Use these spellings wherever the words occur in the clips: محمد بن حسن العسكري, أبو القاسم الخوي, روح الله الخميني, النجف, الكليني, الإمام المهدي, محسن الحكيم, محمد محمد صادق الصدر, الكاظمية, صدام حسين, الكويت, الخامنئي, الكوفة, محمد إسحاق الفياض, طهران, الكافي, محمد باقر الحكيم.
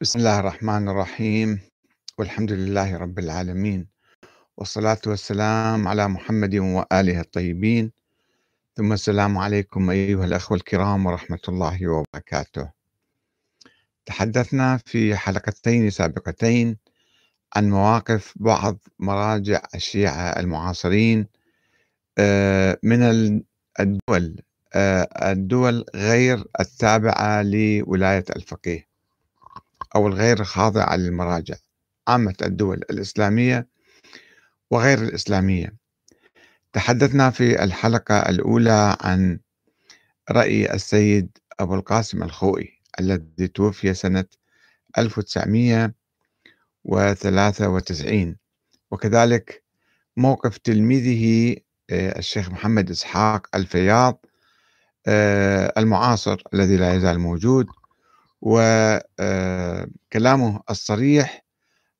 بسم الله الرحمن الرحيم، والحمد لله رب العالمين، والصلاة والسلام على محمد وآله الطيبين، ثم السلام عليكم أيها الأخوة الكرام ورحمة الله وبركاته. تحدثنا في حلقتين سابقتين عن مواقف بعض مراجع الشيعة المعاصرين من الدول غير التابعة لولاية الفقيه أو الغير الخاضعة للمراجع، عامة الدول الإسلامية وغير الإسلامية. تحدثنا في الحلقة الأولى عن رأي السيد أبو القاسم الخوي الذي توفي سنة 1993، وكذلك موقف تلميذه الشيخ محمد إسحاق الفياض المعاصر الذي لا يزال موجود، وكلامه الصريح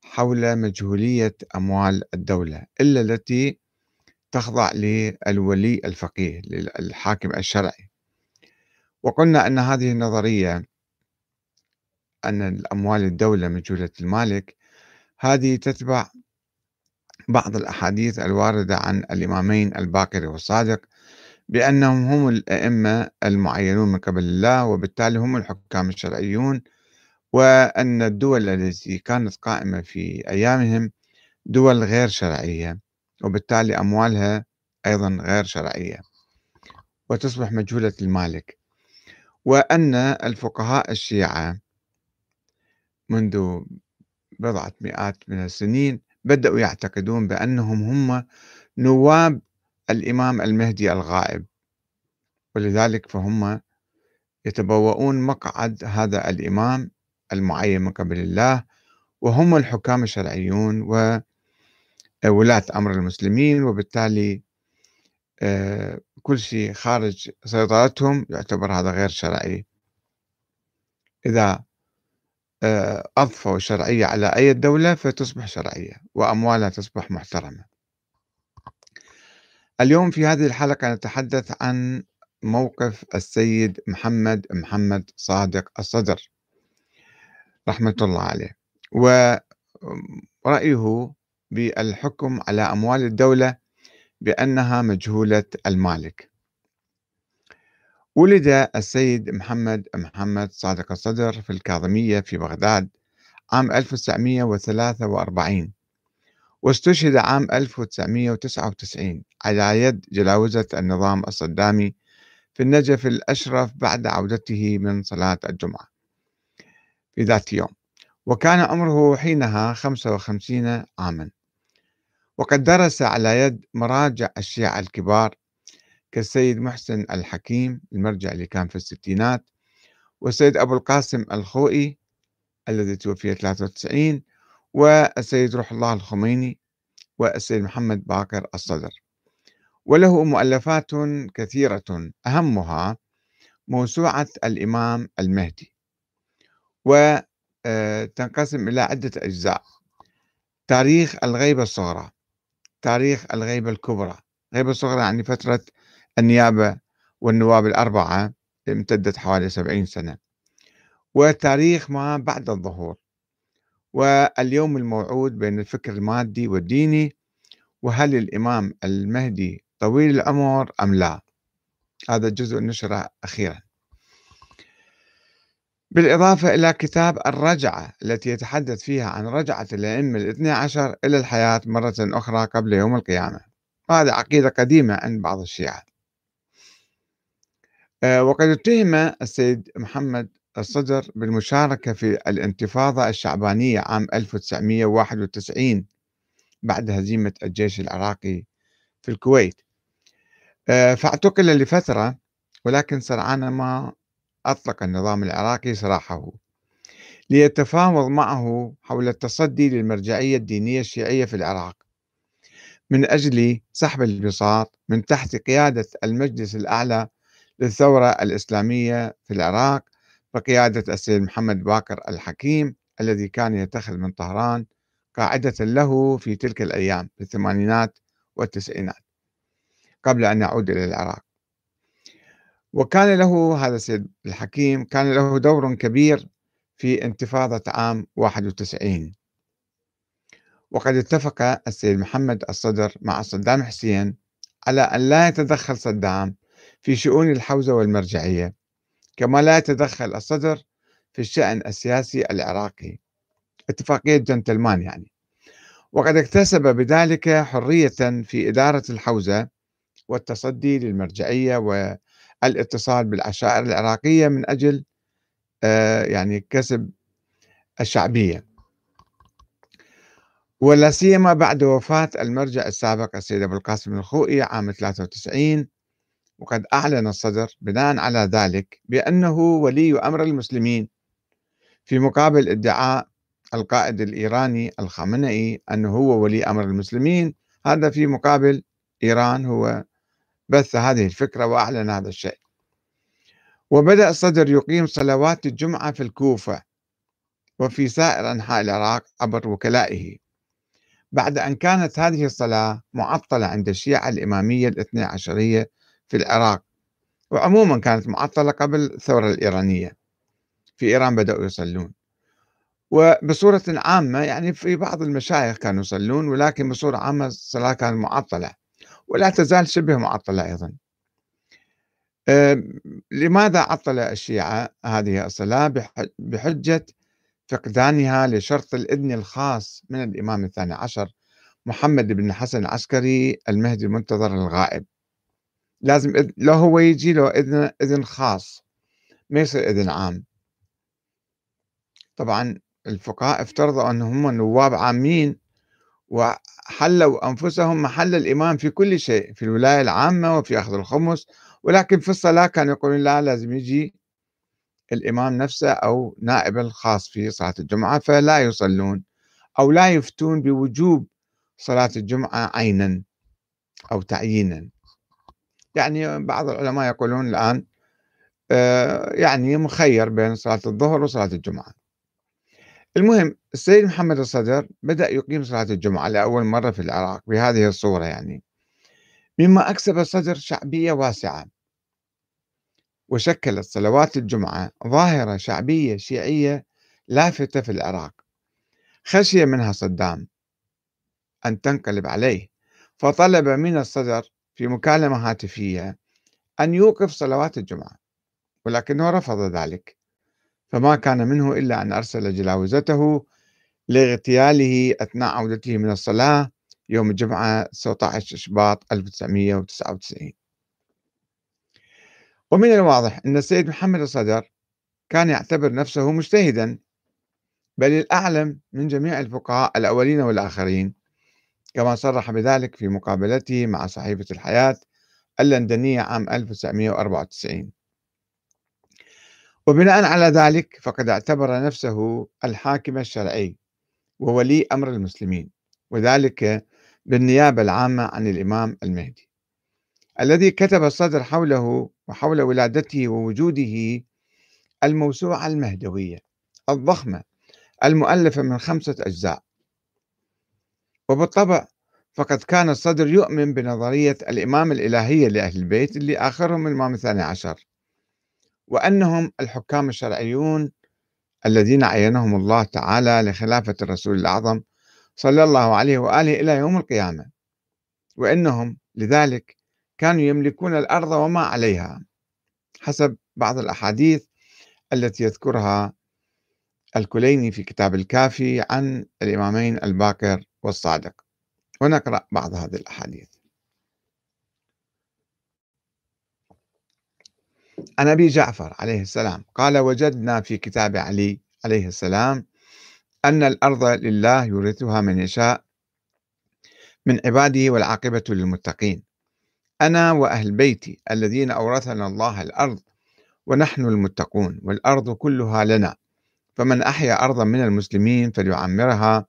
حول مجهولية أموال الدولة إلا التي تخضع للولي الفقيه للحاكم الشرعي. وقلنا أن هذه النظرية أن الأموال الدولة مجهولة المالك هذه تتبع بعض الأحاديث الواردة عن الإمامين الباقر والصادق بأنهم هم الأئمة المعينون من قبل الله، وبالتالي هم الحكام الشرعيون، وأن الدول التي كانت قائمة في أيامهم دول غير شرعية، وبالتالي أموالها أيضا غير شرعية وتصبح مجهولة المالك. وأن الفقهاء الشيعة منذ بضعة مئات من السنين بدأوا يعتقدون بأنهم هم نواب الإمام المهدي الغائب، ولذلك فهم يتبوؤون مقعد هذا الإمام المعين من قبل الله، وهم الحكام الشرعيون وولاة أمر المسلمين، وبالتالي كل شيء خارج سيطرتهم يعتبر هذا غير شرعي. إذا أضفوا الشرعية على أي دولة فتصبح شرعية وأموالها تصبح محترمة. اليوم في هذه الحلقة نتحدث عن موقف السيد محمد صادق الصدر رحمة الله عليه، ورأيه بالحكم على أموال الدولة بأنها مجهولة المالك. ولد السيد محمد صادق الصدر في الكاظمية في بغداد عام 1943، واستشهد عام 1999 على يد جلاوزة النظام الصدامي في النجف الأشرف بعد عودته من صلاة الجمعة في ذات يوم، وكان عمره حينها 55 عاما. وقد درس على يد مراجع الشيعة الكبار كالسيد محسن الحكيم، المرجع اللي كان في الستينات، والسيد أبو القاسم الخوئي الذي توفي 93، والسيد روح الله الخميني، والسيد محمد باقر الصدر. وله مؤلفات كثيرة، أهمها موسوعة الإمام المهدي، وتنقسم إلى عدة أجزاء: تاريخ الغيبة الصغرى، تاريخ الغيبة الكبرى. الغيبة الصغرى يعني فترة النيابة والنواب الأربعة، امتدت حوالي 70 سنة، وتاريخ ما بعد الظهور، واليوم الموعود بين الفكر المادي والديني، وهل الإمام المهدي طويل العمر أم لا. هذا الجزء نشره أخيرا، بالإضافة إلى كتاب الرجعة التي يتحدث فيها عن رجعة الأئمة 12 إلى الحياة مرة أخرى قبل يوم القيامة. هذه عقيدة قديمة عند بعض الشيعة. وقد اتهم السيد محمد الصدر بالمشاركة في الانتفاضة الشعبانية عام 1991 بعد هزيمة الجيش العراقي في الكويت، فاعتقل لفترة، ولكن سرعان ما أطلق النظام العراقي سراحه ليتفاوض معه حول التصدي للمرجعية الدينية الشيعية في العراق من أجل سحب البساط من تحت قيادة المجلس الأعلى للثورة الإسلامية في العراق بقيادة السيد محمد باقر الحكيم الذي كان يتخذ من طهران قاعدة له في تلك الأيام في الثمانينات والتسعينات قبل أن يعود إلى العراق. وكان له هذا السيد الحكيم كان له دور كبير في انتفاضة عام 91. وقد اتفق السيد محمد الصدر مع صدام حسين على أن لا يتدخل صدام في شؤون الحوزة والمرجعية، كما لا يتدخل الصدر في الشأن السياسي العراقي، اتفاقية جنتلمان يعني. وقد اكتسب بذلك حرية في إدارة الحوزة والتصدي للمرجعية والاتصال بالعشائر العراقية من أجل يعني كسب الشعبية، ولا سيما بعد وفاة المرجع السابق السيد أبو القاسم الخوي عام 93. وقد أعلن الصدر بناء على ذلك بأنه ولي أمر المسلمين، في مقابل ادعاء القائد الإيراني الخامنئي أنه هو ولي أمر المسلمين. هذا في مقابل إيران هو بث هذه الفكرة وأعلن هذا الشيء. وبدأ الصدر يقيم صلوات الجمعة في الكوفة وفي سائر أنحاء العراق عبر وكلائه، بعد أن كانت هذه الصلاة معطلة عند الشيعة الإمامية الاثني عشرية في العراق، وعموما كانت معطلة قبل الثورة الإيرانية. في إيران بدأوا يصلون، وبصورة عامة يعني في بعض المشايخ كانوا يصلون، ولكن بصورة عامة الصلاة كانت معطلة ولا تزال شبه معطلة أيضا. لماذا عطل الشيعة هذه الصلاة؟ بحجة فقدانها لشرط الإذن الخاص من الإمام الثاني عشر محمد بن حسن العسكري المهدي المنتظر الغائب. لازم لو هو يجي له إذن خاص، ما يصير إذن عام. طبعا الفقهاء افترضوا أنهم نواب عامين وحلوا أنفسهم محل الإمام في كل شيء، في الولاية العامة وفي أخذ الخمس، ولكن في الصلاة كانوا يقولون لا، لازم يجي الإمام نفسه أو نائب الخاص في صلاة الجمعة، فلا يصلون أو لا يفتون بوجوب صلاة الجمعة عينا أو تعيينا. يعني بعض العلماء يقولون الآن يعني مخير بين صلاة الظهر وصلاة الجمعة. المهم السيد محمد الصدر بدأ يقيم صلاة الجمعة لأول مرة في العراق بهذه الصورة يعني، مما أكسب الصدر شعبية واسعة، وشكلت صلوات الجمعة ظاهرة شعبية شيعية لافتة في العراق، خشي منها صدام أن تنقلب عليه، فطلب من الصدر في مكالمة هاتفية أن يوقف صلوات الجمعة، ولكنه رفض ذلك، فما كان منه إلا أن أرسل جلاوزته لاغتياله أثناء عودته من الصلاة يوم الجمعة 19 شباط 1999. ومن الواضح أن السيد محمد الصدر كان يعتبر نفسه مجتهدا، بل الأعلم من جميع الفقهاء الأولين والآخرين، كما صرح بذلك في مقابلته مع صحيفة الحياة اللندنية عام 1994. وبناء على ذلك فقد اعتبر نفسه الحاكم الشرعي وولي أمر المسلمين، وذلك بالنيابة العامة عن الإمام المهدي الذي كتب الصدر حوله وحول ولادته ووجوده الموسوعة المهدوية الضخمة المؤلفة من 5 أجزاء. وبالطبع فقد كان الصدر يؤمن بنظرية الإمام الإلهية لأهل البيت اللي آخرهم الإمام الثاني عشر، وأنهم الحكام الشرعيون الذين عينهم الله تعالى لخلافة الرسول الأعظم صلى الله عليه وآله إلى يوم القيامة، وأنهم لذلك كانوا يملكون الأرض وما عليها حسب بعض الأحاديث التي يذكرها الكليني في كتاب الكافي عن الإمامين الباقر والصادق، ونقرأ بعض هذه الأحاديث. عن أبي جعفر عليه السلام قال: وجدنا في كتاب علي عليه السلام أن الأرض لله يورثها من يشاء من عباده، والعاقبة للمتقين. أنا وأهل بيتي الذين أورثنا الله الأرض، ونحن المتقون، والأرض كلها لنا، فمن أحيا أرضا من المسلمين فليعمرها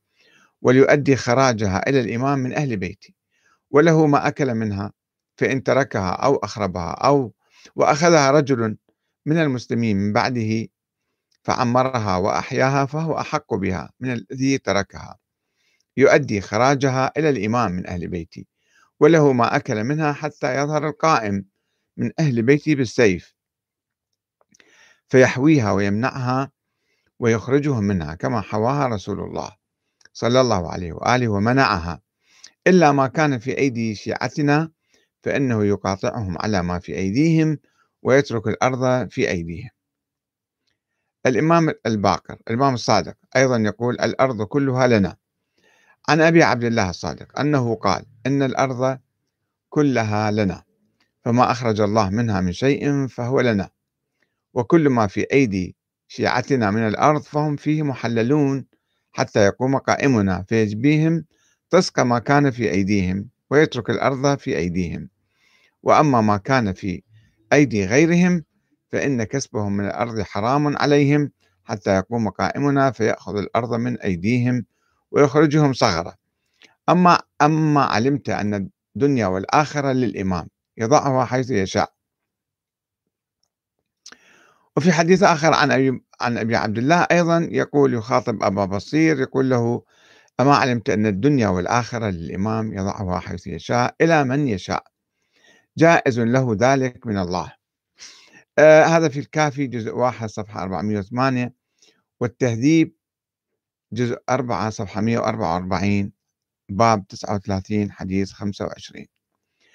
وليؤدي خراجها إلى الإمام من أهل بيتي، وله ما أكل منها، فإن تركها أو أخربها أو وأخذها رجل من المسلمين من بعده فعمرها وأحياها فهو أحق بها من الذي تركها، يؤدي خراجها إلى الإمام من أهل بيتي، وله ما أكل منها حتى يظهر القائم من أهل بيتي بالسيف فيحويها ويمنعها، ويخرجهم منها كما حواها رسول الله صلى الله عليه وآله ومنعها، إلا ما كان في أيدي شيعتنا فإنه يقاطعهم على ما في أيديهم ويترك الأرض في أيديهم. الإمام الباقر الإمام الصادق أيضا يقول: الأرض كلها لنا. عن أبي عبد الله الصادق أنه قال: إن الأرض كلها لنا، فما أخرج الله منها من شيء فهو لنا، وكل ما في أيدي شيعتنا من الأرض فهم فيه محللون حتى يقوم قائمنا فيجبيهم تسقى ما كان في أيديهم ويترك الأرض في أيديهم، وأما ما كان في أيدي غيرهم فإن كسبهم من الأرض حرام عليهم حتى يقوم قائمنا فيأخذ الأرض من أيديهم ويخرجهم صغرا. أما علمت أن الدنيا والآخرة للإمام يضعها حيث يشاء. وفي حديث آخر عن أبي عبد الله أيضا يقول، يخاطب أبا بصير يقول له: أما علمت أن الدنيا والآخرة للإمام يضعها حيث يشاء إلى من يشاء، جائز له ذلك من الله. هذا في الكافي جزء 1 صفحة 408، والتهذيب جزء 4 صفحة 144، باب 39 حديث 25.